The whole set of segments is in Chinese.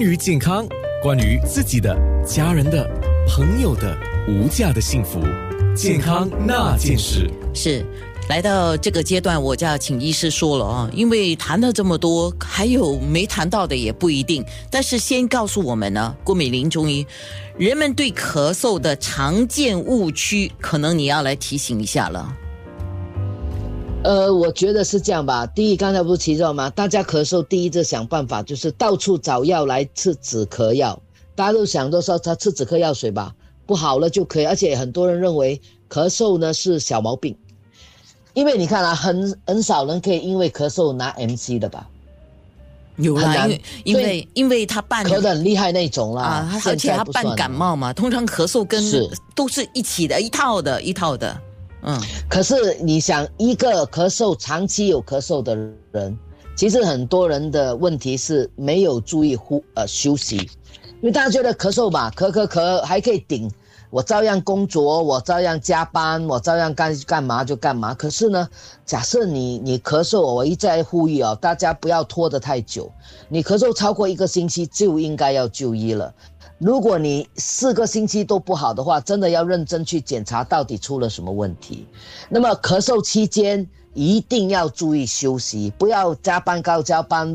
关于健康，关于自己的、家人的、朋友的无价的幸福，健康那件事。是来到这个阶段，我就要请医师说了啊，因为谈了这么多，还有没谈到的也不一定。但是先告诉我们呢，郭美玲中医，人们对咳嗽的常见误区，可能你要来提醒一下了。我觉得是这样吧。第一，刚才不是提到吗？大家咳嗽，第一就想办法，就是到处找药来吃止咳药。大家都想都说他吃止咳药水吧，不好了就可以。而且很多人认为咳嗽呢是小毛病，因为你看啊，很少人可以因为咳嗽拿 MC 的吧？有啦，因为他伴咳得很厉害那种啦，啊、而且他伴感冒嘛，通常咳嗽跟都是一起的，一套的。嗯，可是你想，一个咳嗽长期有咳嗽的人，其实很多人的问题是没有注意休息，因为大家觉得咳嗽吧，咳还可以顶，我照样工作，我照样加班，我照样干嘛就干嘛。可是呢，假设你咳嗽，我一再呼吁大家不要拖得太久，你咳嗽超过1个星期就应该要就医了。如果你4个星期都不好的话，真的要认真去检查到底出了什么问题。那么咳嗽期间一定要注意休息，不要加班，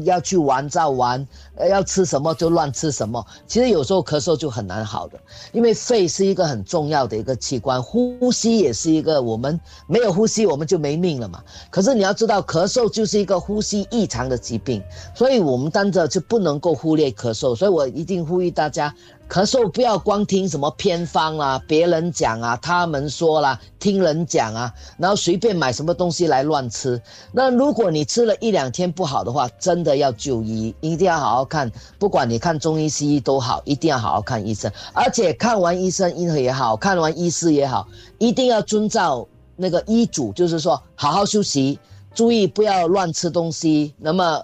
要去玩照玩，要吃什么就乱吃什么。其实有时候咳嗽就很难好的，因为肺是一个很重要的一个器官，呼吸也是一个，我们没有呼吸我们就没命了嘛。可是你要知道，咳嗽就是一个呼吸异常的疾病，所以我们单着就不能够忽略咳嗽。所以我一定呼吁大家，咳嗽不要光听什么偏方啦、别人讲啊、他们说啦、听人讲啊，然后随便买什么东西来乱吃。那如果你吃了1-2天不好的话，真的要就医，一定要好好看，不管你看中医西医都好，一定要好好看医生。而且看完医生也好，看完医师也好，一定要遵照那个医嘱，就是说好好休息，注意不要乱吃东西，那么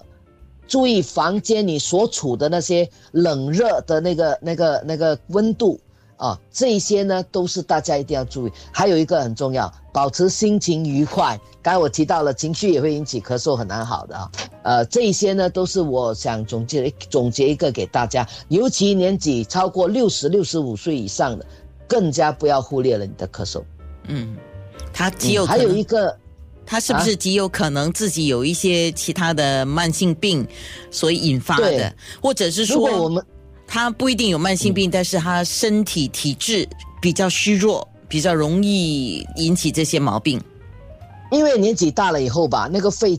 注意房间你所处的那些冷热的那个温度啊，这些呢都是大家一定要注意。还有一个很重要，保持心情愉快。刚才我提到了，情绪也会引起咳嗽，很难好的啊。这些呢都是我想总结一个给大家，尤其年纪超过60-65岁以上的，更加不要忽略了你的咳嗽。嗯，它极有可能还有一个。他是不是极有可能自己有一些其他的慢性病所引发的，或者是说他不一定有慢性病，但是他身体体质比较虚弱，比较容易引起这些毛病。因为年纪大了以后吧，那个肺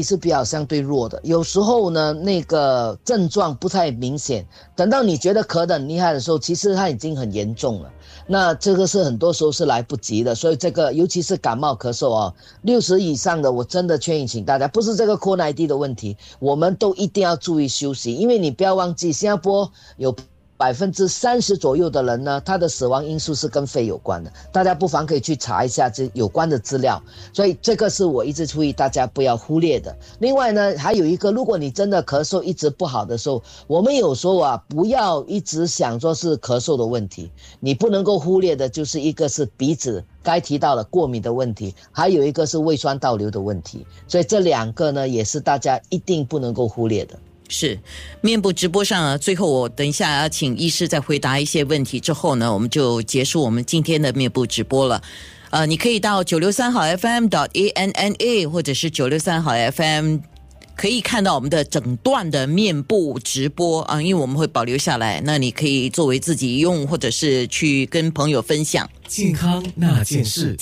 是比较相对弱的，有时候呢那个症状不太明显，等到你觉得咳得很厉害的时候，其实它已经很严重了，那这个是很多时候是来不及的。所以这个尤其是感冒咳嗽60以上的，我真的劝请大家，不是这个 COVID-19 的问题，我们都一定要注意休息。因为你不要忘记，新加坡有30%左右的人呢，他的死亡因素是跟肺有关的，大家不妨可以去查一下这有关的资料。所以这个是我一直呼吁大家不要忽略的。另外呢，还有一个，如果你真的咳嗽一直不好的时候，我们有时候不要一直想说是咳嗽的问题，你不能够忽略的就是一个是鼻子该提到了过敏的问题，还有一个是胃酸倒流的问题，所以这2个呢也是大家一定不能够忽略的。是面部直播上最后我等一下要请医师再回答一些问题之后呢，我们就结束我们今天的面部直播了。你可以到963好FM.ANNA 或者是963好FM， 可以看到我们的整段的面部直播啊，因为我们会保留下来，那你可以作为自己用，或者是去跟朋友分享。健康那件事。